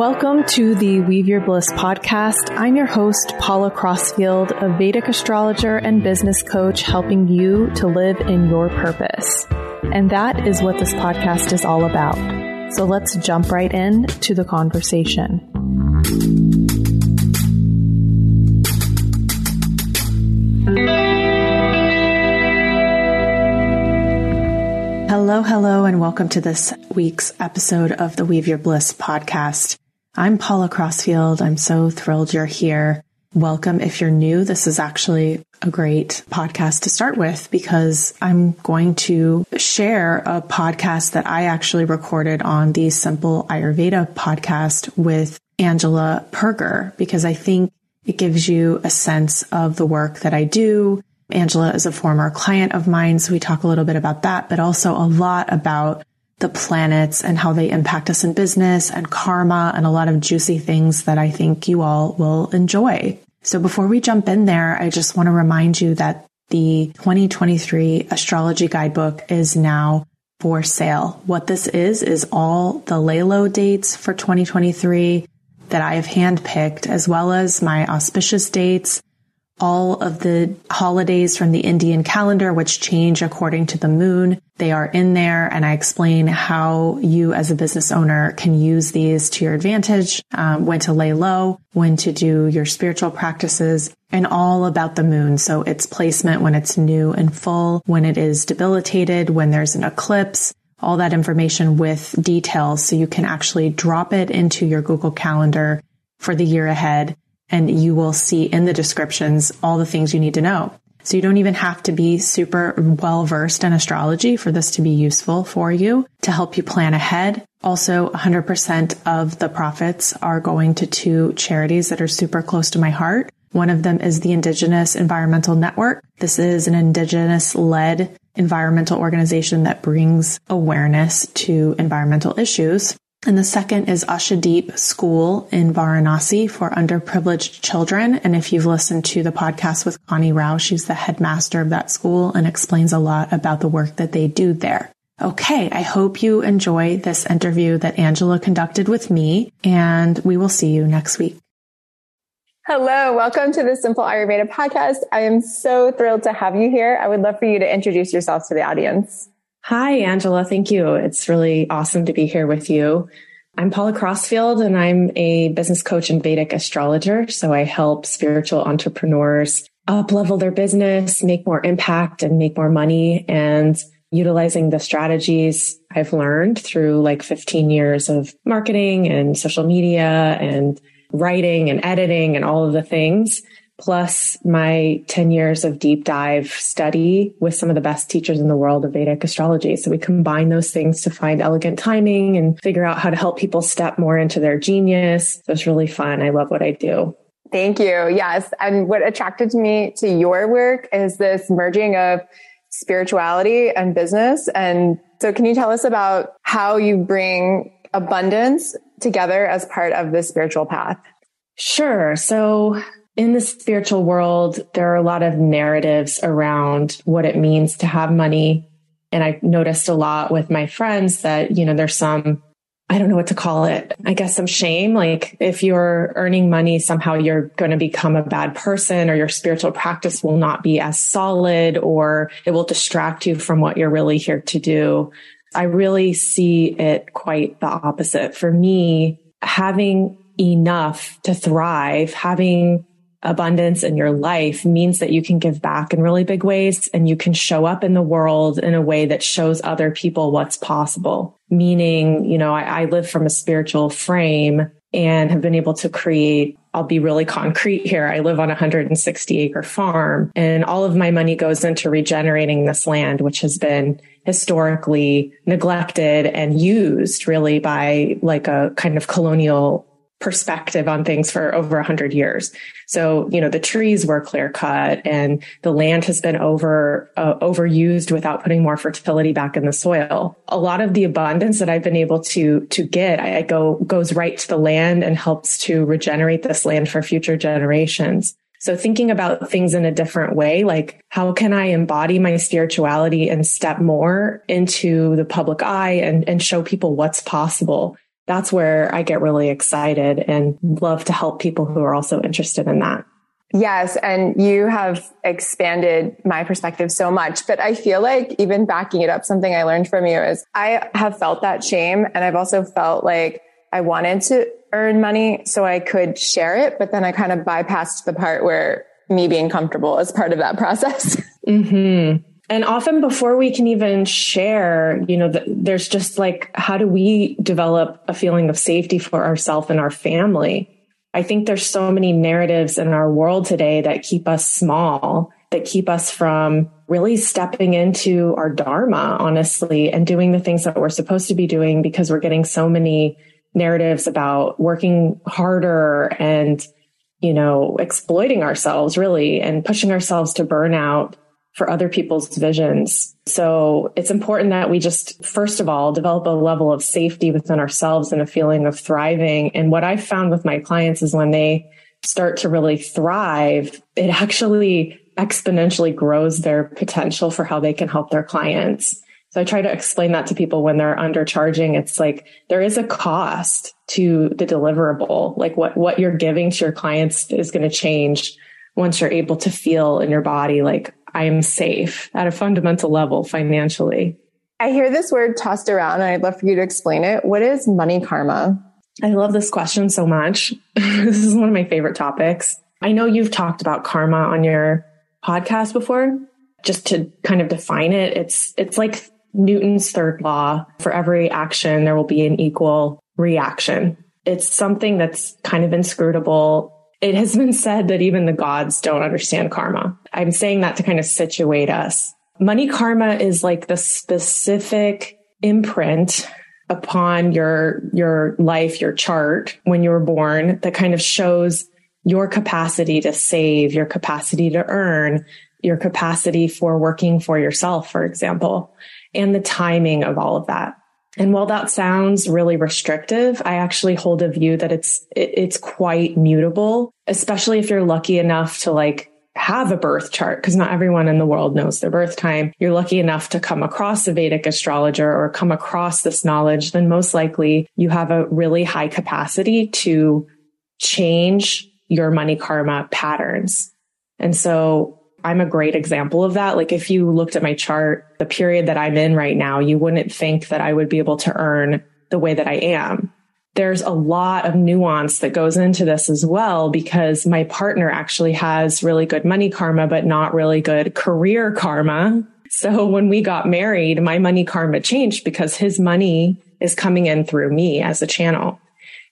Welcome to the Weave Your Bliss podcast. I'm your host, Paula Crossfield, a Vedic astrologer and business coach helping you to live in your purpose. And that is what this podcast is all about. So let's jump right in to the conversation. Hello, hello, and welcome to this week's episode of the Weave Your Bliss podcast. I'm Paula Crossfield. I'm so thrilled you're here. Welcome. If you're new, this is actually a great podcast to start with because I'm going to share a podcast that I actually recorded on the Simple Ayurveda podcast with Angela Perger, because I think it gives you a sense of the work that I do. Angela is a former client of mine, so we talk a little bit about that, but also a lot about the planets and how they impact us in business and karma and a lot of juicy things that I think you all will enjoy. So before we jump in there, I just want to remind you that the 2023 astrology guidebook is now for sale. What this is all the lay low dates for 2023 that I have handpicked, as well as my auspicious dates, all of the holidays from the Indian calendar, which change according to the moon. They are in there, and I explain how you as a business owner can use these to your advantage, when to lay low, when to do your spiritual practices, and all about the moon. So its placement, when it's new and full, when it is debilitated, when there's an eclipse, all that information with details. So you can actually drop it into your Google Calendar for the year ahead, and you will see in the descriptions all the things you need to know. So you don't even have to be super well-versed in astrology for this to be useful for you, to help you plan ahead. Also, 100% of the profits are going to two charities that are super close to my heart. One of them is the Indigenous Environmental Network. This is an Indigenous-led environmental organization that brings awareness to environmental issues. And the second is Ashadeep School in Varanasi for underprivileged children. And if you've listened to the podcast with Connie Rao, she's the headmaster of that school and explains a lot about the work that they do there. Okay, I hope you enjoy this interview that Angela conducted with me, and we will see you next week. Hello, welcome to the Simple Ayurveda podcast. I am so thrilled to have you here. I would love for you to introduce yourself to the audience. Hi, Angela. Thank you. It's really awesome to be here with you. I'm Paula Crossfield, and I'm a business coach and Vedic astrologer. So I help spiritual entrepreneurs up-level their business, make more impact, and make more money. And utilizing the strategies I've learned through like 15 years of marketing and social media and writing and editing and all of the things, plus my 10 years of deep dive study with some of the best teachers in the world of Vedic astrology. So we combine those things to find elegant timing and figure out how to help people step more into their genius. So it's really fun. I love what I do. Thank you. Yes. And what attracted me to your work is this merging of spirituality and business. And so can you tell us about how you bring abundance together as part of the spiritual path? Sure. So in the spiritual world, there are a lot of narratives around what it means to have money. And I noticed a lot with my friends that, you know, there's some, I don't know what to call it, I guess some shame. Like if you're earning money, somehow you're going to become a bad person, or your spiritual practice will not be as solid, or it will distract you from what you're really here to do. I really see it quite the opposite. For me, having enough to thrive, having abundance in your life means that you can give back in really big ways, and you can show up in the world in a way that shows other people what's possible. Meaning, you know, I live from a spiritual frame and have been able to create, I'll be really concrete here. I live on a 160-acre farm, and all of my money goes into regenerating this land, which has been historically neglected and used really by like a kind of colonial perspective on things for over 100 years. So, you know, the trees were clear cut and the land has been overused without putting more fertility back in the soil. A lot of the abundance that I've been able to get, goes right to the land and helps to regenerate this land for future generations. So thinking about things in a different way, like how can I embody my spirituality and step more into the public eye and show people what's possible? that's where I get really excited and love to help people who are also interested in that. Yes. And you have expanded my perspective so much, but I feel like even backing it up, something I learned from you is I have felt that shame. And I've also felt like I wanted to earn money so I could share it, but then I kind of bypassed the part where me being comfortable is part of that process. Mm-hmm. And often before we can even share, you know, there's just like, how do we develop a feeling of safety for ourselves and our family? I think there's so many narratives in our world today that keep us small, that keep us from really stepping into our dharma, honestly, and doing the things that we're supposed to be doing, because we're getting so many narratives about working harder and, you know, exploiting ourselves really and pushing ourselves to burnout for other people's visions. So it's important that we just, first of all, develop a level of safety within ourselves and a feeling of thriving. And what I've found with my clients is when they start to really thrive, it actually exponentially grows their potential for how they can help their clients. So I try to explain that to people when they're undercharging. It's like, there is a cost to the deliverable. Like what you're giving to your clients is going to change once you're able to feel in your body, like, I am safe at a fundamental level financially. I hear this word tossed around and I'd love for you to explain it. What is money karma? I love this question so much. This is one of my favorite topics. I know you've talked about karma on your podcast before. Just to kind of define it, it's like Newton's third law. For every action, there will be an equal reaction. It's something that's kind of inscrutable. It has been said that even the gods don't understand karma. I'm saying that to kind of situate us. Money karma is like the specific imprint upon your life, your chart when you were born that kind of shows your capacity to save, your capacity to earn, your capacity for working for yourself, for example, and the timing of all of that. And while that sounds really restrictive, I actually hold a view that it's quite mutable, especially if you're lucky enough to like have a birth chart, because not everyone in the world knows their birth time. You're lucky enough to come across a Vedic astrologer or come across this knowledge, then most likely you have a really high capacity to change your money karma patterns. And so I'm a great example of that. Like if you looked at my chart, the period that I'm in right now, you wouldn't think that I would be able to earn the way that I am. There's a lot of nuance that goes into this as well, because my partner actually has really good money karma, but not really good career karma. So when we got married, my money karma changed because his money is coming in through me as a channel.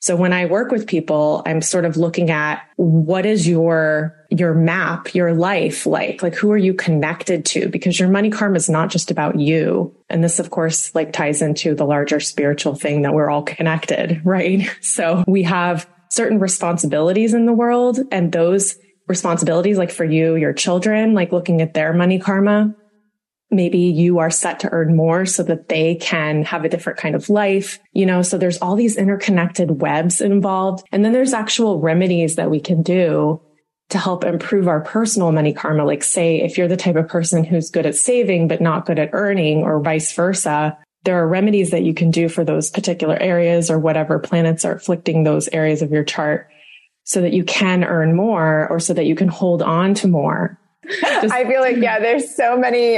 So when I work with people, I'm sort of looking at what is your map, your life like who are you connected to? Because your money karma is not just about you. And this, of course, like ties into the larger spiritual thing that we're all connected, right? So we have certain responsibilities in the world, and those responsibilities, like for you, your children, like looking at their money karma. Maybe you are set to earn more so that they can have a different kind of life, you know, so there's all these interconnected webs involved. And then there's actual remedies that we can do to help improve our personal money karma. Like say, if you're the type of person who's good at saving, but not good at earning, or vice versa, there are remedies that you can do for those particular areas or whatever planets are afflicting those areas of your chart so that you can earn more or so that you can hold on to more. I feel like, yeah, there's so many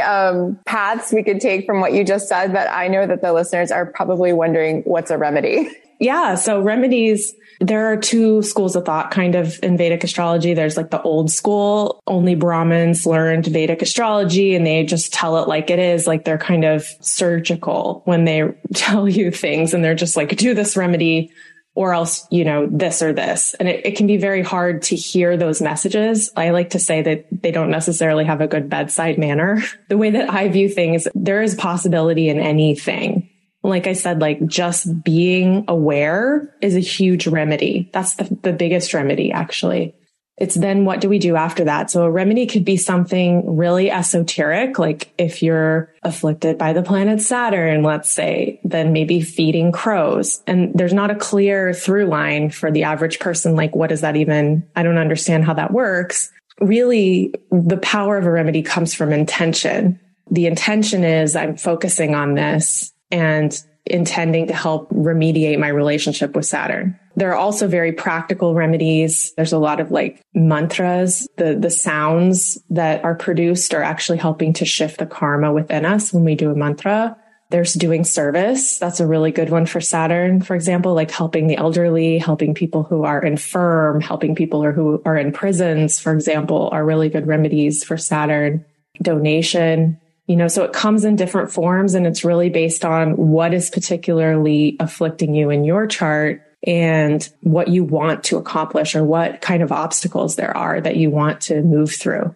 paths we could take from what you just said, but I know that the listeners are probably wondering what's a remedy. Yeah. So remedies, there are two schools of thought kind of in Vedic astrology. There's like the old school, only Brahmins learned Vedic astrology and they just tell it like it is, like they're kind of surgical when they tell you things and they're just like, do this remedy or else, you know, this or this. And it can be very hard to hear those messages. I like to say that they don't necessarily have a good bedside manner. The way that I view things, there is possibility in anything. Like I said, like just being aware is a huge remedy. That's the biggest remedy, actually. It's then what do we do after that? So a remedy could be something really esoteric. Like if you're afflicted by the planet Saturn, let's say, then maybe feeding crows. And there's not a clear through line for the average person. Like, what does that even? I don't understand how that works. Really, the power of a remedy comes from intention. The intention is I'm focusing on this and intending to help remediate my relationship with Saturn. There are also very practical remedies. There's a lot of like mantras. The sounds that are produced are actually helping to shift the karma within us when we do a mantra. There's doing service. That's a really good one for Saturn, for example, like helping the elderly, helping people who are infirm, helping people who are in prisons, for example, are really good remedies for Saturn. Donation, you know, so it comes in different forms and it's really based on what is particularly afflicting you in your chart and what you want to accomplish or what kind of obstacles there are that you want to move through.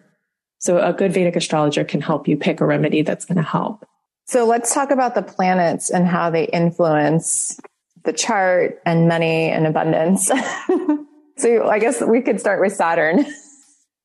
So a good Vedic astrologer can help you pick a remedy that's going to help. So let's talk about the planets and how they influence the chart and money and abundance. So I guess we could start with Saturn.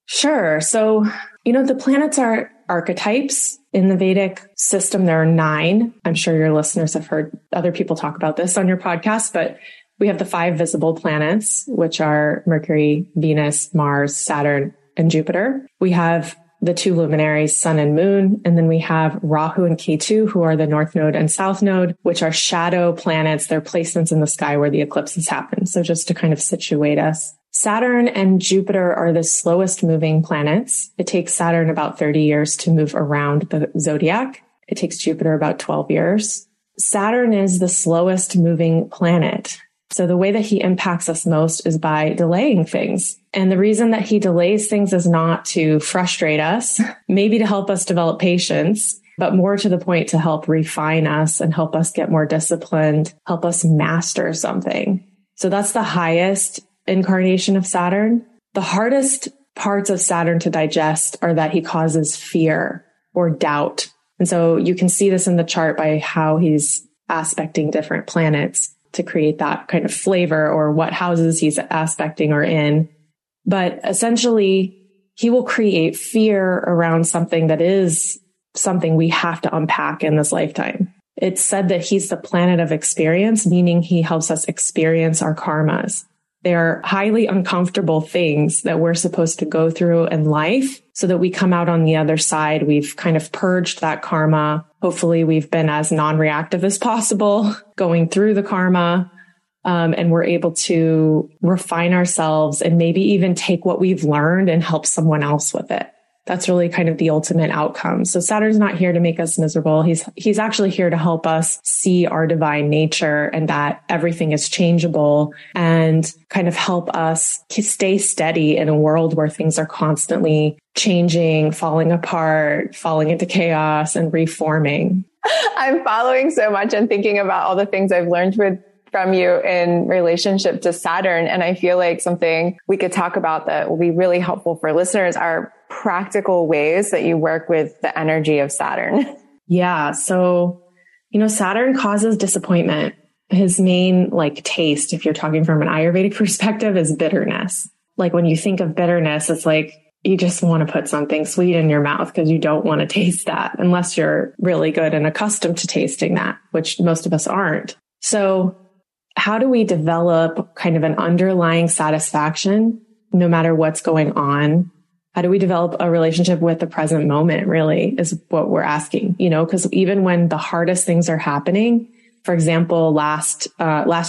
Sure. So, you know, the planets are archetypes. In the Vedic system, there are 9. I'm sure your listeners have heard other people talk about this on your podcast, but we have the 5 visible planets, which are Mercury, Venus, Mars, Saturn, and Jupiter. We have the 2 luminaries, sun and moon. And then we have Rahu and Ketu, who are the north node and south node, which are shadow planets. They're placements in the sky where the eclipses happen. So just to kind of situate us, Saturn and Jupiter are the slowest moving planets. It takes Saturn about 30 years to move around the zodiac. It takes Jupiter about 12 years. Saturn is the slowest moving planet. So the way that he impacts us most is by delaying things. And the reason that he delays things is not to frustrate us, maybe to help us develop patience, but more to the point to help refine us and help us get more disciplined, help us master something. So that's the highest incarnation of Saturn. The hardest parts of Saturn to digest are that he causes fear or doubt. And so you can see this in the chart by how he's aspecting different planets to create that kind of flavor or what houses he's aspecting or in. But essentially, he will create fear around something that is something we have to unpack in this lifetime. It's said that he's the planet of experience, meaning he helps us experience our karmas. They are highly uncomfortable things that we're supposed to go through in life so that we come out on the other side. We've kind of purged that karma. Hopefully, we've been as non-reactive as possible going through the karma. And we're able to refine ourselves and maybe even take what we've learned and help someone else with it. That's really kind of the ultimate outcome. So Saturn's not here to make us miserable. He's actually here to help us see our divine nature and that everything is changeable and kind of help us stay steady in a world where things are constantly changing, falling apart, falling into chaos and reforming. I'm following so much and thinking about all the things I've learned from you in relationship to Saturn. And I feel like something we could talk about that will be really helpful for listeners are practical ways that you work with the energy of Saturn. Yeah. So, you know, Saturn causes disappointment. His main like taste, if you're talking from an Ayurvedic perspective, is bitterness. Like when you think of bitterness, it's like, you just want to put something sweet in your mouth because you don't want to taste that unless you're really good and accustomed to tasting that, which most of us aren't. So how do we develop kind of an underlying satisfaction no matter what's going on? How do we develop a relationship with the present moment really is what we're asking, you know, because even when the hardest things are happening, for example, last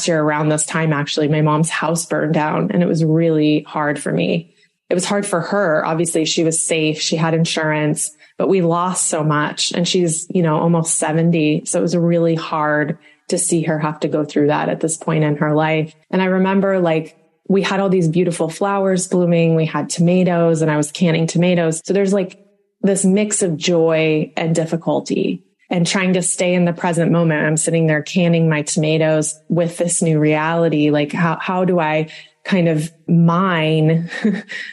year around this time, actually, my mom's house burned down and it was really hard for me. It was hard for her. Obviously, she was safe. She had insurance, but we lost so much and she's, you know, almost 70. So it was really hard to see her have to go through that at this point in her life. And I remember like we had all these beautiful flowers blooming. We had tomatoes and I was canning tomatoes. So there's like this mix of joy and difficulty and trying to stay in the present moment. I'm sitting there canning my tomatoes with this new reality. Like how do I kind of mine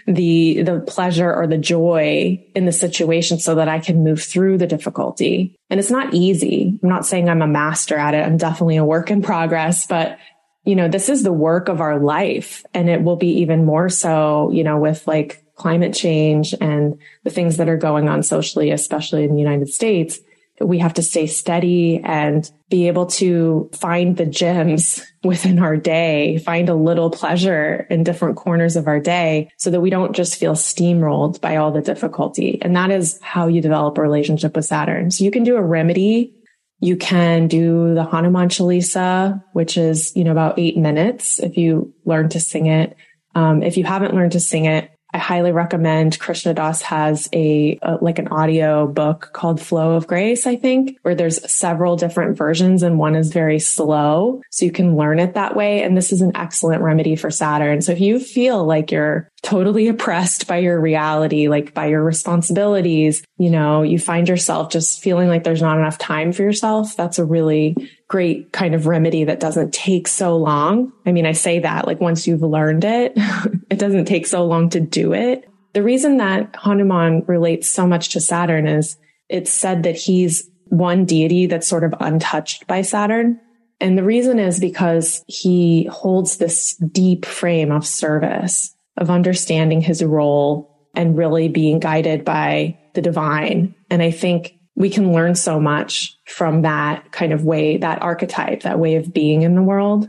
the pleasure or the joy in the situation so that I can move through the difficulty? And it's not easy. I'm not saying I'm a master at it. I'm definitely a work in progress, but you know, this is the work of our life and it will be even more so, you know, with like climate change and the things that are going on socially, especially in the United States. We have to stay steady and be able to find the gems within our day, find a little pleasure in different corners of our day so that we don't just feel steamrolled by all the difficulty. And that is how you develop a relationship with Saturn. So you can do a remedy You can do the Hanuman Chalisa, which is, about 8 minutes if you learn to sing it. If you haven't learned to sing it, I highly recommend Krishna Das has an audio book called Flow of Grace, I think, where there's several different versions and one is very slow. So you can learn it that way. And this is an excellent remedy for Saturn. So if you feel like you're totally oppressed by your reality, like by your responsibilities, you find yourself just feeling like there's not enough time for yourself, that's a really great kind of remedy that doesn't take so long. I mean, I say that like once you've learned it, it doesn't take so long to do it. The reason that Hanuman relates so much to Saturn is it's said that he's one deity that's sort of untouched by Saturn. And the reason is because he holds this deep frame of service, of understanding his role and really being guided by the divine. And I think we can learn so much from that kind of way, that archetype, that way of being in the world.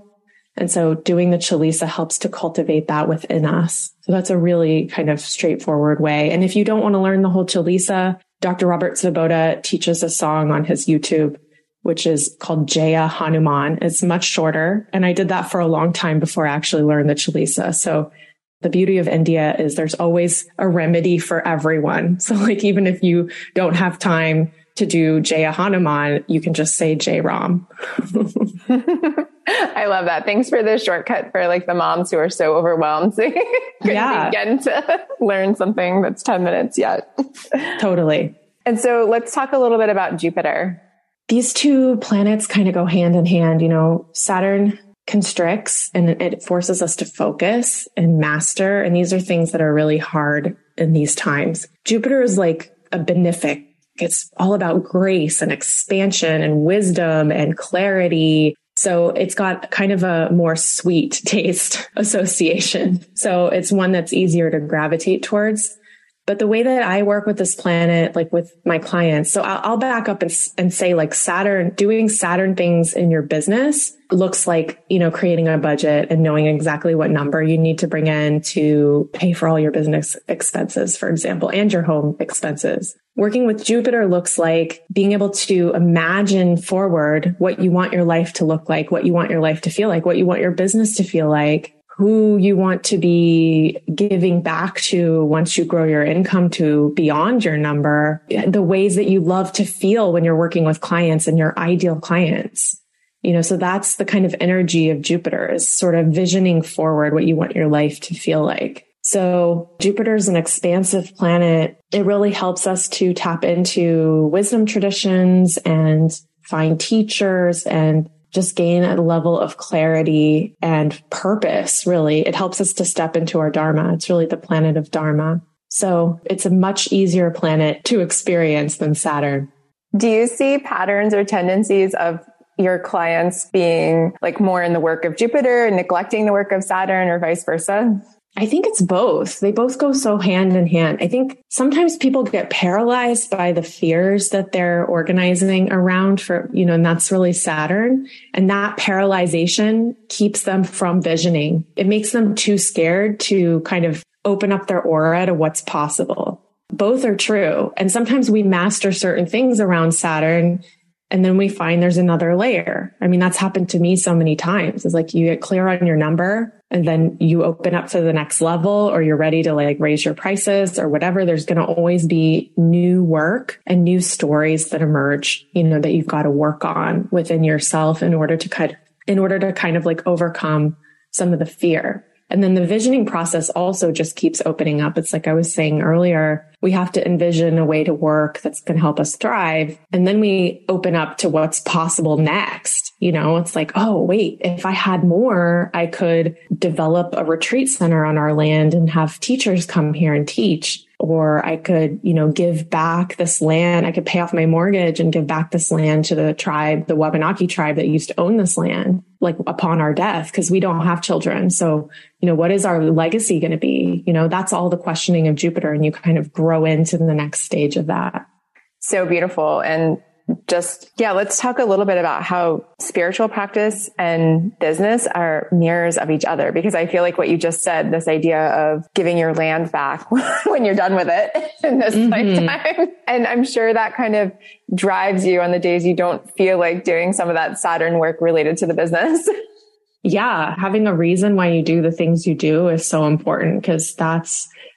And so doing the Chalisa helps to cultivate that within us. So that's a really kind of straightforward way. And if you don't want to learn the whole Chalisa, Dr. Robert Zabota teaches a song on his YouTube, which is called Jaya Hanuman. It's much shorter. And I did that for a long time before I actually learned the Chalisa. So the beauty of India is there's always a remedy for everyone. So like, even if you don't have time to do Jaya Hanuman, you can just say Jai Ram. I love that. Thanks for the shortcut for like the moms who are so overwhelmed. Begin to learn something that's 10 minutes yet. Totally. And so let's talk a little bit about Jupiter. These two planets kind of go hand in hand. Saturn constricts and it forces us to focus and master. And these are things that are really hard in these times. Jupiter is like a benefic. It's all about grace and expansion and wisdom and clarity. So it's got kind of a more sweet taste association. So it's one that's easier to gravitate towards. But the way that I work with this planet, like with my clients, so I'll back up and say like Saturn, doing Saturn things in your business looks like, creating a budget and knowing exactly what number you need to bring in to pay for all your business expenses, for example, and your home expenses. Working with Jupiter looks like being able to imagine forward what you want your life to look like, what you want your life to feel like, what you want your business to feel like, who you want to be giving back to once you grow your income to beyond your number, the ways that you love to feel when you're working with clients and your ideal clients. So that's the kind of energy of Jupiter, is sort of visioning forward what you want your life to feel like. So Jupiter is an expansive planet. It really helps us to tap into wisdom traditions and find teachers and just gain a level of clarity and purpose, really. It helps us to step into our Dharma. It's really the planet of Dharma. So it's a much easier planet to experience than Saturn. Do you see patterns or tendencies of your clients being like more in the work of Jupiter and neglecting the work of Saturn, or vice versa? I think it's both. They both go so hand in hand. I think sometimes people get paralyzed by the fears that they're organizing around for, and that's really Saturn. And that paralyzation keeps them from visioning. It makes them too scared to kind of open up their aura to what's possible. Both are true. And sometimes we master certain things around Saturn, and then we find there's another layer. I mean, that's happened to me so many times. It's like you get clear on your number and then you open up to the next level, or you're ready to like raise your prices or whatever. There's going to always be new work and new stories that emerge, that you've got to work on within yourself in order to kind of like overcome some of the fear. And then the visioning process also just keeps opening up. It's like I was saying earlier, we have to envision a way to work that's going to help us thrive. And then we open up to what's possible next. It's like, oh, wait, if I had more, I could develop a retreat center on our land and have teachers come here and teach. Or I could, give back this land. I could pay off my mortgage and give back this land to the tribe, the Wabanaki tribe that used to own this land, like upon our death, because we don't have children. So, what is our legacy going to be? That's all the questioning of Jupiter, and you kind of grow into the next stage of that. So beautiful. And just, yeah, let's talk a little bit about how spiritual practice and business are mirrors of each other, because I feel like what you just said, this idea of giving your land back when you're done with it in this lifetime. And I'm sure that kind of drives you on the days you don't feel like doing some of that Saturn work related to the business. Yeah. Having a reason why you do the things you do is so important, because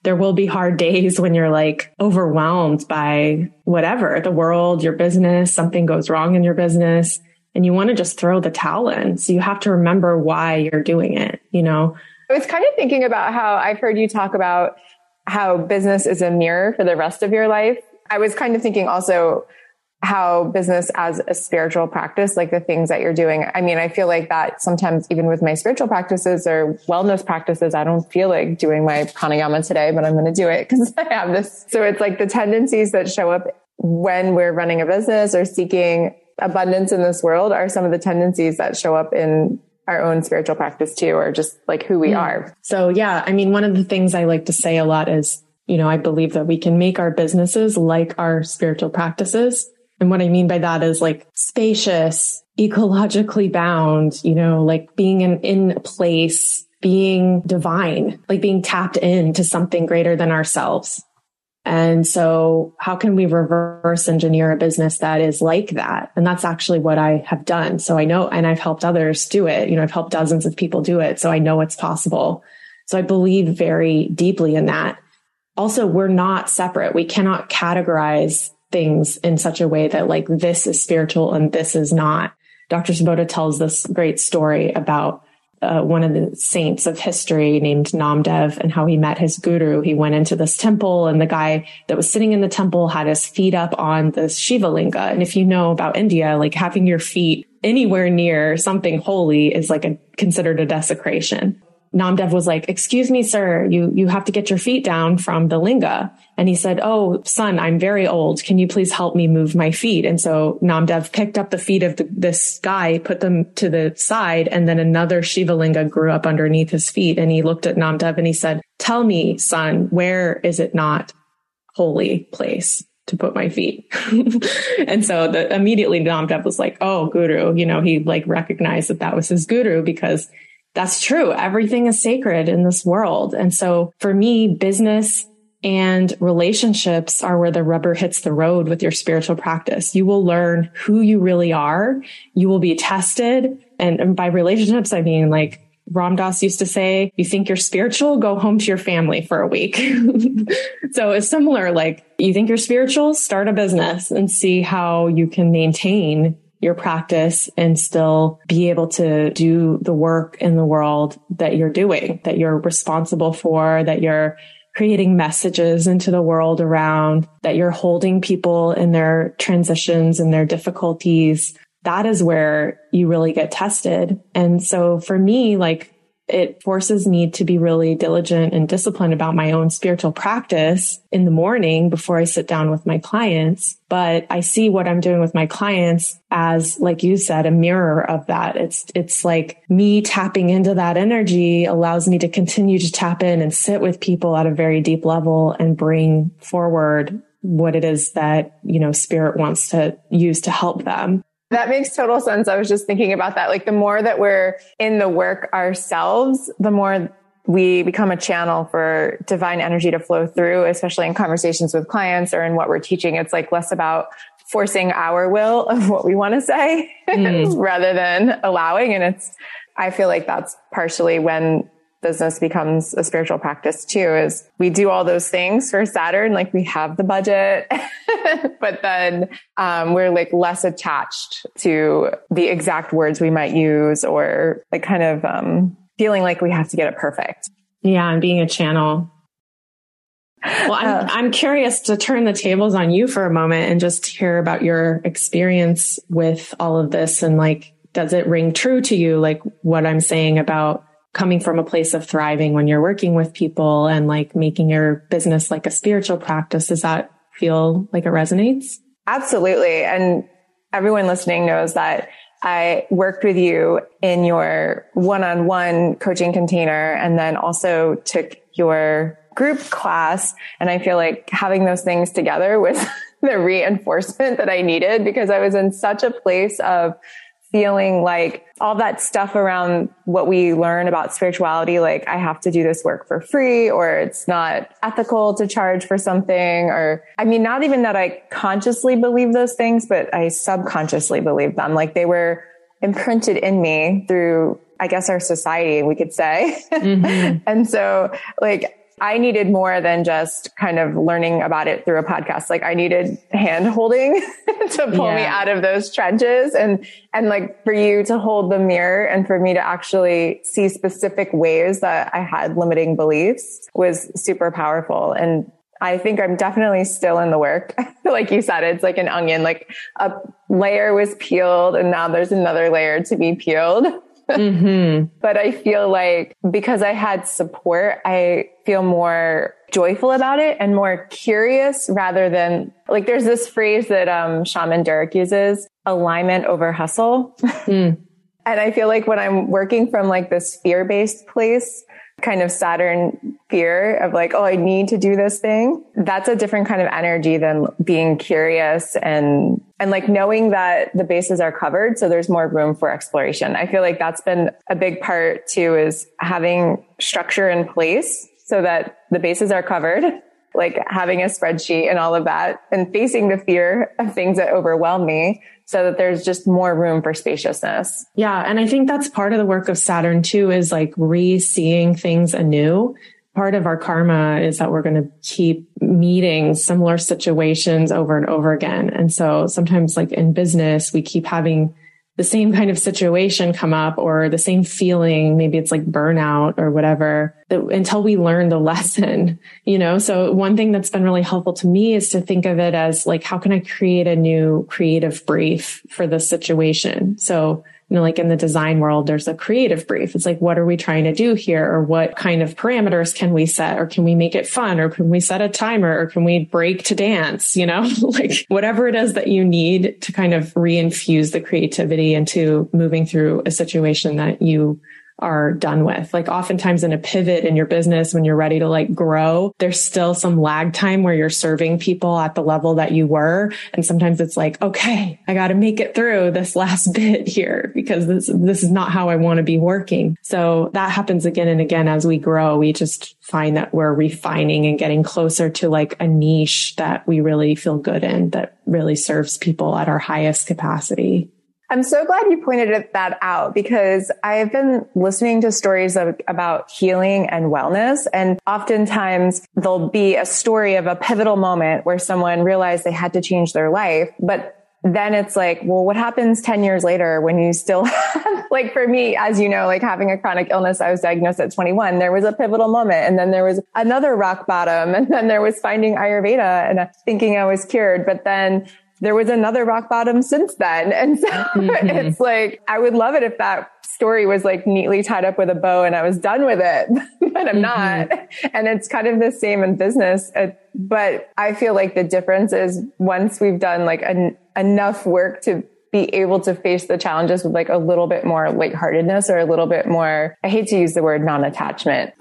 there will be hard days when you're like overwhelmed by whatever, the world, your business, something goes wrong in your business, and you want to just throw the towel in. So you have to remember why you're doing it, you know? I was kind of thinking about how I've heard you talk about how business is a mirror for the rest of your life. I was kind of thinking also how business as a spiritual practice, like the things that you're doing. I mean, I feel like that sometimes even with my spiritual practices or wellness practices, I don't feel like doing my pranayama today, but I'm going to do it because I have this. So it's like the tendencies that show up when we're running a business or seeking abundance in this world are some of the tendencies that show up in our own spiritual practice too, or just like who we are. So yeah, I mean, one of the things I like to say a lot is, you know, I believe that we can make our businesses like our spiritual practices. And what I mean by that is like spacious, ecologically bound, you know, like being in place, being divine, like being tapped into something greater than ourselves. And so how can we reverse engineer a business that is like that? And that's actually what I have done. So I know, and I've helped others do it. You know, I've helped dozens of people do it. So I know it's possible. So I believe very deeply in that. Also, we're not separate. We cannot categorize things in such a way that like this is spiritual and this is not. Dr. Zabota tells this great story about one of the saints of history named Namdev and how he met his guru. He went into this temple and the guy that was sitting in the temple had his feet up on the Shivalinga. And if you know about India, like having your feet anywhere near something holy is like considered a desecration. Namdev was like, "Excuse me, sir, you have to get your feet down from the linga." And he said, "Oh, son, I'm very old. Can you please help me move my feet?" And so Namdev picked up the feet of this guy, put them to the side, and then another Shivalinga grew up underneath his feet. And he looked at Namdev and he said, "Tell me, son, where is it not holy place to put my feet?" And so immediately Namdev was like, "Oh, guru," you know, he like recognized that was his guru, because that's true. Everything is sacred in this world. And so for me, business and relationships are where the rubber hits the road with your spiritual practice. You will learn who you really are. You will be tested. And by relationships, I mean, like Ram Dass used to say, you think you're spiritual, go home to your family for a week. So it's similar, like you think you're spiritual, start a business and see how you can maintain your practice and still be able to do the work in the world that you're doing, that you're responsible for, that you're creating messages into the world around, that you're holding people in their transitions and their difficulties. That is where you really get tested. And so for me, like it forces me to be really diligent and disciplined about my own spiritual practice in the morning before I sit down with my clients. But I see what I'm doing with my clients as, like you said, a mirror of that. It's like me tapping into that energy allows me to continue to tap in and sit with people at a very deep level and bring forward what it is that, you know, spirit wants to use to help them. That makes total sense. I was just thinking about that. Like the more that we're in the work ourselves, the more we become a channel for divine energy to flow through, especially in conversations with clients or in what we're teaching. It's like less about forcing our will of what we want to say rather than allowing. And I feel like that's partially when business becomes a spiritual practice too, is we do all those things for Saturn, like we have the budget, but then we're like less attached to the exact words we might use, or like kind of feeling like we have to get it perfect. Yeah. And being a channel. Well, I'm curious to turn the tables on you for a moment and just hear about your experience with all of this. And like, does it ring true to you? Like what I'm saying about coming from a place of thriving when you're working with people and like making your business like a spiritual practice. Does that feel like it resonates? Absolutely. And everyone listening knows that I worked with you in your one-on-one coaching container and then also took your group class. And I feel like having those things together was the reinforcement that I needed, because I was in such a place of feeling like all that stuff around what we learn about spirituality, like I have to do this work for free, or it's not ethical to charge for something, or, I mean, not even that I consciously believe those things, but I subconsciously believe them. Like they were imprinted in me through, I guess, our society, we could say. Mm-hmm. And so like, I needed more than just kind of learning about it through a podcast. Like I needed hand holding to pull me out of those trenches, and like for you to hold the mirror and for me to actually see specific ways that I had limiting beliefs was super powerful. And I think I'm definitely still in the work. Like you said, it's like an onion, like a layer was peeled and now there's another layer to be peeled. Mm-hmm. But I feel like because I had support, I feel more joyful about it and more curious, rather than like, there's this phrase that Shaman Derek uses, alignment over hustle. Mm. And I feel like when I'm working from like this fear-based place, kind of Saturn fear of like, oh, I need to do this thing. That's a different kind of energy than being curious and like knowing that the bases are covered. So there's more room for exploration. I feel like that's been a big part too, is having structure in place so that the bases are covered, like having a spreadsheet and all of that, and facing the fear of things that overwhelm me, so that there's just more room for spaciousness. Yeah. And I think that's part of the work of Saturn too, is like re-seeing things anew. Part of our karma is that we're going to keep meeting similar situations over and over again. And so sometimes like in business, we keep having the same kind of situation come up, or the same feeling, maybe it's like burnout or whatever, until we learn the lesson, you know? So one thing that's been really helpful to me is to think of it as like, how can I create a new creative brief for this situation? So, you know, like in the design world, there's a creative brief. It's like, what are we trying to do here? Or what kind of parameters can we set? Or can we make it fun? Or can we set a timer? Or can we break to dance? You know, like whatever it is that you need to kind of reinfuse the creativity into moving through a situation that you are done with. Like oftentimes in a pivot in your business, when you're ready to like grow, there's still some lag time where you're serving people at the level that you were. And sometimes it's like, okay, I got to make it through this last bit here, because this is not how I want to be working. So that happens again and again. As we grow, we just find that we're refining and getting closer to like a niche that we really feel good in, that really serves people at our highest capacity. I'm so glad you pointed that out, because I've been listening to stories about healing and wellness. And oftentimes there'll be a story of a pivotal moment where someone realized they had to change their life. But then it's like, well, what happens 10 years later when you still have, like for me, as you know, like having a chronic illness, I was diagnosed at 21. There was a pivotal moment, and then there was another rock bottom, and then there was finding Ayurveda and thinking I was cured. But then there was another rock bottom since then. And so It's like, I would love it if that story was like neatly tied up with a bow and I was done with it, but I'm not. And it's kind of the same in business. But I feel like the difference is once we've done like enough work to be able to face the challenges with like a little bit more lightheartedness, or a little bit more, I hate to use the word non-attachment,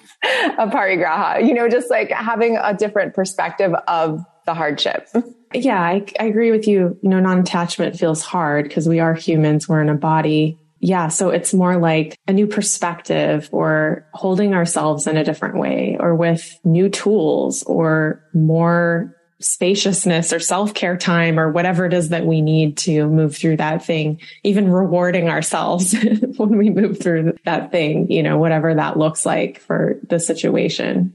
aparigraha, you know, just like having a different perspective of the hardship. Yeah, I agree with you. You know, non-attachment feels hard because we are humans. We're in a body. Yeah. So it's more like a new perspective, or holding ourselves in a different way, or with new tools, or more spaciousness, or self-care time, or whatever it is that we need to move through that thing, even rewarding ourselves when we move through that thing, you know, whatever that looks like for the situation.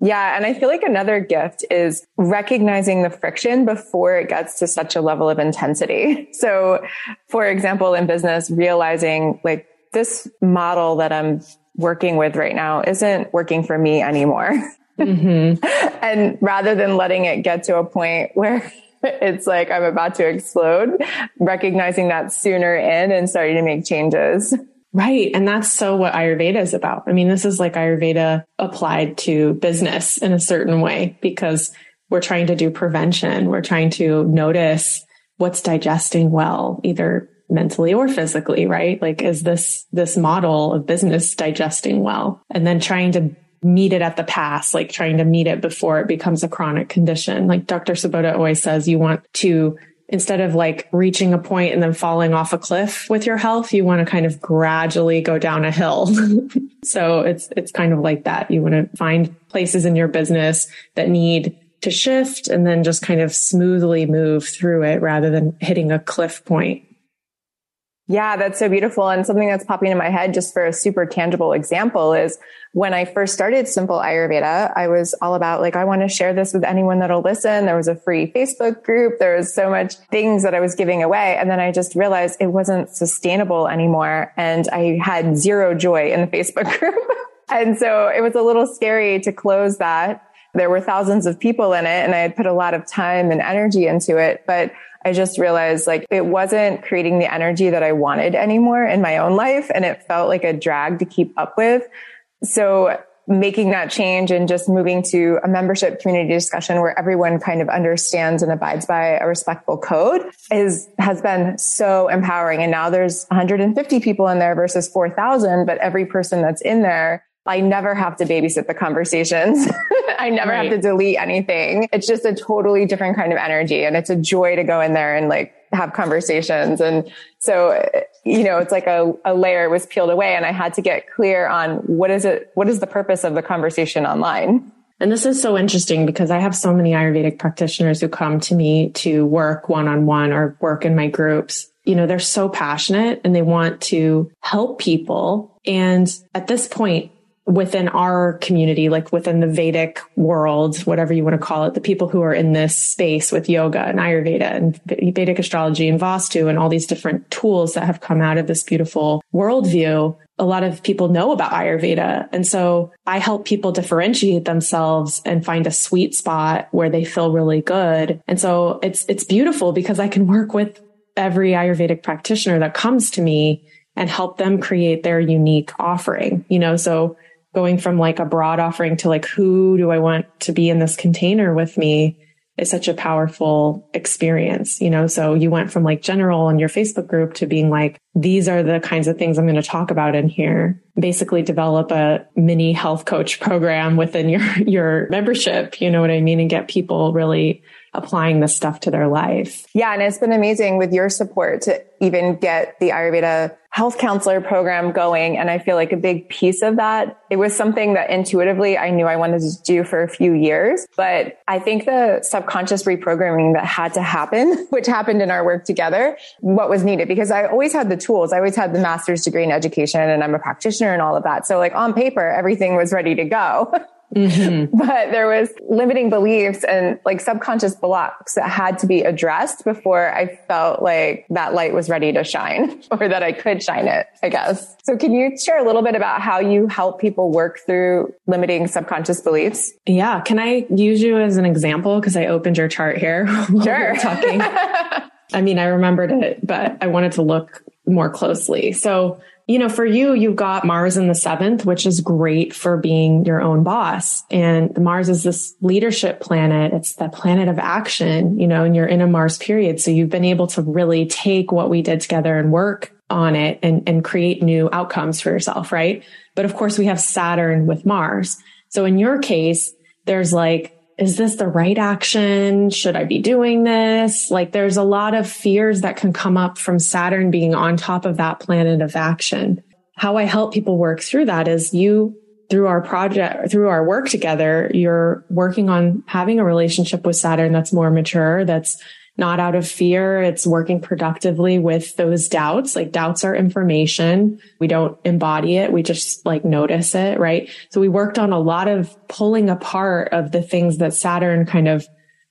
Yeah. And I feel like another gift is recognizing the friction before it gets to such a level of intensity. So for example, in business, realizing like this model that I'm working with right now isn't working for me anymore. Mm-hmm. And rather than letting it get to a point where it's like, I'm about to explode, recognizing that sooner in and starting to make changes. Right. And that's so what Ayurveda is about. I mean, this is like Ayurveda applied to business in a certain way, because we're trying to do prevention. We're trying to notice what's digesting well, either mentally or physically, right? Like, is this model of business digesting well? And then trying to meet it at the pass, like trying to meet it before it becomes a chronic condition. Like Dr. Zabota always says, you want to, instead of like reaching a point and then falling off a cliff with your health, you want to kind of gradually go down a hill. So it's kind of like that. You want to find places in your business that need to shift and then just kind of smoothly move through it rather than hitting a cliff point. Yeah, that's so beautiful. And something that's popping in my head just for a super tangible example is when I first started Simple Ayurveda, I was all about like, I want to share this with anyone that'll listen. There was a free Facebook group. There was so much things that I was giving away. And then I just realized it wasn't sustainable anymore. And I had zero joy in the Facebook group. And so it was a little scary to close that. There were thousands of people in it and I had put a lot of time and energy into it, but I just realized like it wasn't creating the energy that I wanted anymore in my own life. And it felt like a drag to keep up with. So making that change and just moving to a membership community discussion where everyone kind of understands and abides by a respectful code has been so empowering. And now there's 150 people in there versus 4,000, but every person that's in there, I never have to babysit the conversations. I never have to delete anything. It's just a totally different kind of energy. And it's a joy to go in there and like have conversations. And so, you know, it's like a layer was peeled away and I had to get clear on what is the purpose of the conversation online? And this is so interesting because I have so many Ayurvedic practitioners who come to me to work one-on-one or work in my groups. You know, they're so passionate and they want to help people. And at this point, within our community, like within the Vedic world, whatever you want to call it, the people who are in this space with yoga and Ayurveda and Vedic astrology and Vastu and all these different tools that have come out of this beautiful worldview, a lot of people know about Ayurveda. And so I help people differentiate themselves and find a sweet spot where they feel really good. And so it's beautiful because I can work with every Ayurvedic practitioner that comes to me and help them create their unique offering, you know, so going from like a broad offering to like, who do I want to be in this container with me is such a powerful experience, you know? So you went from like general in your Facebook group to being like, these are the kinds of things I'm going to talk about in here. Basically develop a mini health coach program within your membership, you know what I mean? And get people really applying this stuff to their life. Yeah. And it's been amazing with your support to even get the Ayurveda health counselor program going. And I feel like a big piece of that, it was something that intuitively I knew I wanted to do for a few years, but I think the subconscious reprogramming that had to happen, which happened in our work together, what was needed, because I always had the tools. I always had the master's degree in education and I'm a practitioner and all of that. So like on paper, everything was ready to go. Mm-hmm. But there was limiting beliefs and like subconscious blocks that had to be addressed before I felt like that light was ready to shine or that I could shine it, I guess. So can you share a little bit about how you help people work through limiting subconscious beliefs? Yeah. Can I use you as an example? Because I opened your chart here. Sure. Talking. I mean, I remembered it, but I wanted to look more closely. So, you know, for you, you've got Mars in the 7th, which is great for being your own boss. And Mars is this leadership planet. It's the planet of action, you know, and you're in a Mars period. So you've been able to really take what we did together and work on it and create new outcomes for yourself, right? But of course, we have Saturn with Mars. So in your case, there's like, is this the right action? Should I be doing this? Like there's a lot of fears that can come up from Saturn being on top of that planet of action. How I help people work through that is through our project, through our work together, you're working on having a relationship with Saturn that's more mature, that's not out of fear. It's working productively with those doubts. Like doubts are information. We don't embody it. We just like notice it, right? So we worked on a lot of pulling apart of the things that Saturn kind of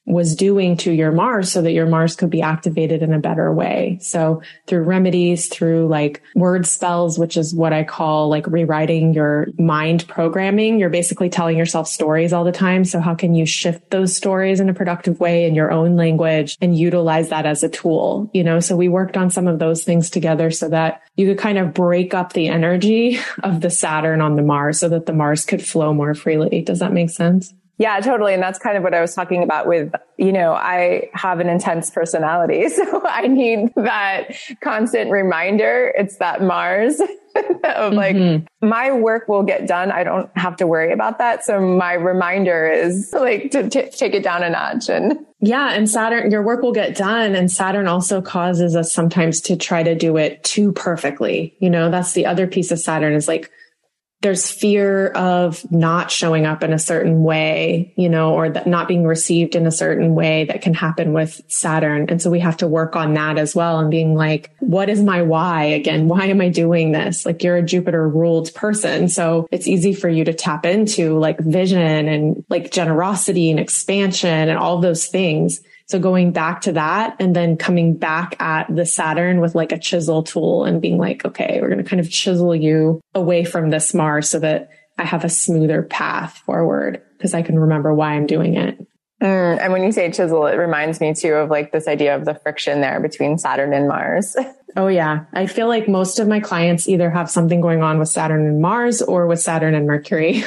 was doing to your Mars so that your Mars could be activated in a better way. So through remedies, through like word spells, which is what I call like rewriting your mind programming. You're basically telling yourself stories all the time. So how can you shift those stories in a productive way in your own language and utilize that as a tool? You know, so we worked on some of those things together so that you could kind of break up the energy of the Saturn on the Mars so that the Mars could flow more freely. Does that make sense? Yeah, totally. And that's kind of what I was talking about with, you know, I have an intense personality, so I need that constant reminder. It's that Mars of like, my work will get done. I don't have to worry about that. So my reminder is like to take it down a notch. And yeah. And Saturn, your work will get done. And Saturn also causes us sometimes to try to do it too perfectly. You know, that's the other piece of Saturn is like, there's fear of not showing up in a certain way, you know, or that not being received in a certain way that can happen with Saturn. And so we have to work on that as well and being like, what is my why again? Why am I doing this? Like you're a Jupiter ruled person. So it's easy for you to tap into like vision and like generosity and expansion and all those things. So going back to that and then coming back at the Saturn with like a chisel tool and being like, okay, we're going to kind of chisel you away from this Mars so that I have a smoother path forward because I can remember why I'm doing it. And when you say chisel, it reminds me too of like this idea of the friction there between Saturn and Mars. Oh yeah. I feel like most of my clients either have something going on with Saturn and Mars or with Saturn and Mercury.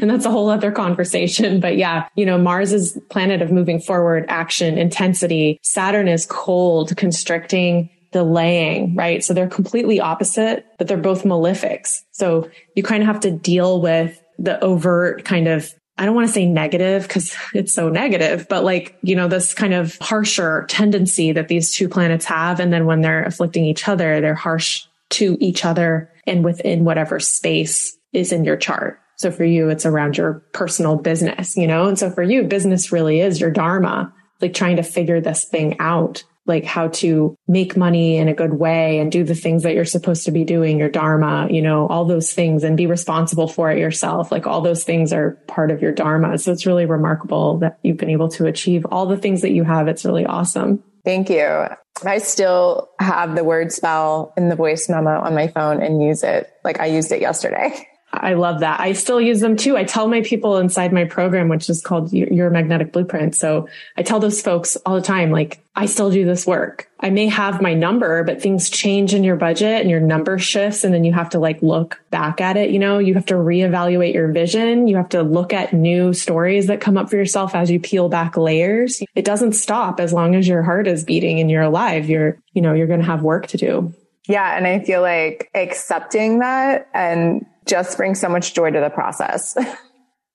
And that's a whole other conversation. But yeah, you know, Mars is planet of moving forward, action, intensity. Saturn is cold, constricting, delaying, right? So they're completely opposite, but they're both malefics. So you kind of have to deal with the overt kind of, I don't want to say negative because it's so negative, but like, you know, this kind of harsher tendency that these two planets have. And then when they're afflicting each other, they're harsh to each other and within whatever space is in your chart. So for you, it's around your personal business, you know? And so for you, business really is your dharma, like trying to figure this thing out, like how to make money in a good way and do the things that you're supposed to be doing, your dharma, you know, all those things and be responsible for it yourself. Like all those things are part of your dharma. So it's really remarkable that you've been able to achieve all the things that you have. It's really awesome. Thank you. I still have the word spell in the voice memo on my phone and use it. Like I used it yesterday. I love that. I still use them too. I tell my people inside my program, which is called Your Magnetic Blueprint. So I tell those folks all the time, like, I still do this work. I may have my number, but things change in your budget and your number shifts. And then you have to like look back at it. You know, you have to reevaluate your vision. You have to look at new stories that come up for yourself as you peel back layers. It doesn't stop as long as your heart is beating and you're alive. You know, you're going to have work to do. Yeah. And I feel like accepting that and just brings so much joy to the process.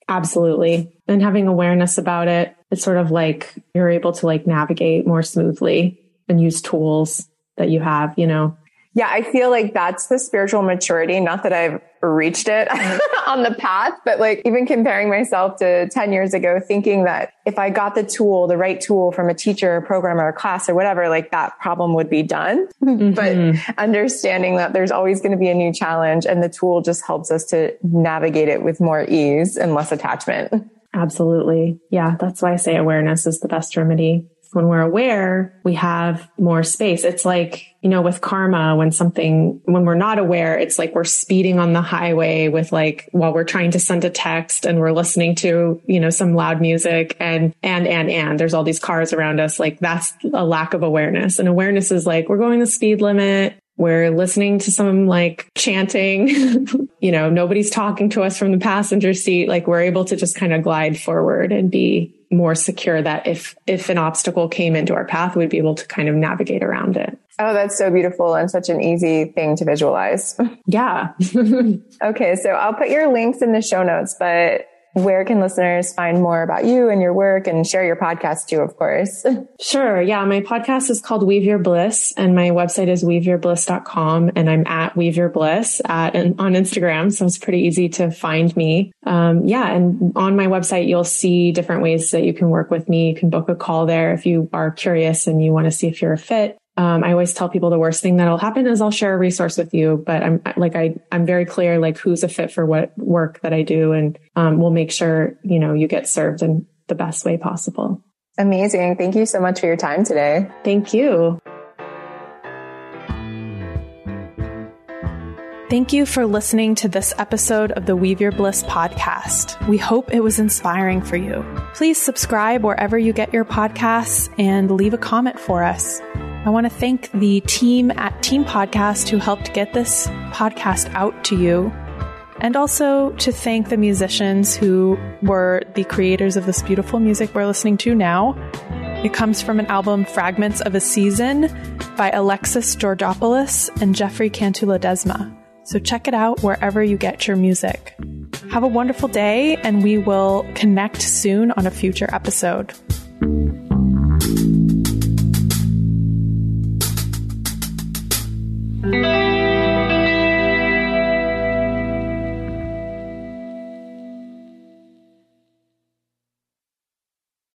Absolutely. And having awareness about it, it's sort of like you're able to like navigate more smoothly and use tools that you have, you know? Yeah. I feel like that's the spiritual maturity. Not that I've reached it on the path, but like even comparing myself to 10 years ago, thinking that if I got the tool, the right tool from a teacher, a programmer, a class or whatever, like that problem would be done. But understanding that there's always going to be a new challenge and the tool just helps us to navigate it with more ease and less attachment. Absolutely. Yeah. That's why I say awareness is the best remedy. When we're aware, we have more space. It's like, you know, with karma, when we're not aware, it's like we're speeding on the highway with like, while we're trying to send a text and we're listening to, you know, some loud music and there's all these cars around us. Like that's a lack of awareness. And awareness is like, we're going the speed limit. We're listening to some like chanting, you know, nobody's talking to us from the passenger seat. Like we're able to just kind of glide forward and be more secure that if an obstacle came into our path, we'd be able to kind of navigate around it. Oh, that's so beautiful and such an easy thing to visualize. Yeah. Okay. So I'll put your links in the show notes, but where can listeners find more about you and your work and share your podcast too, of course? Sure. Yeah. My podcast is called Weave Your Bliss and my website is weaveyourbliss.com and I'm at Weave Your Bliss on Instagram. So it's pretty easy to find me. Yeah. And on my website, you'll see different ways that you can work with me. You can book a call there if you are curious and you want to see if you're a fit. I always tell people the worst thing that'll happen is I'll share a resource with you, but I'm very clear, like who's a fit for what work that I do. And, we'll make sure, you know, you get served in the best way possible. Amazing. Thank you so much for your time today. Thank you. Thank you for listening to this episode of the Weave Your Bliss podcast. We hope it was inspiring for you. Please subscribe wherever you get your podcasts and leave a comment for us. I want to thank the team at Team Podcast who helped get this podcast out to you. And also to thank the musicians who were the creators of this beautiful music we're listening to now. It comes from an album, Fragments of a Season, by Alexis Georgopoulos and Jeffrey Cantula Desma. So check it out wherever you get your music. Have a wonderful day, and we will connect soon on a future episode.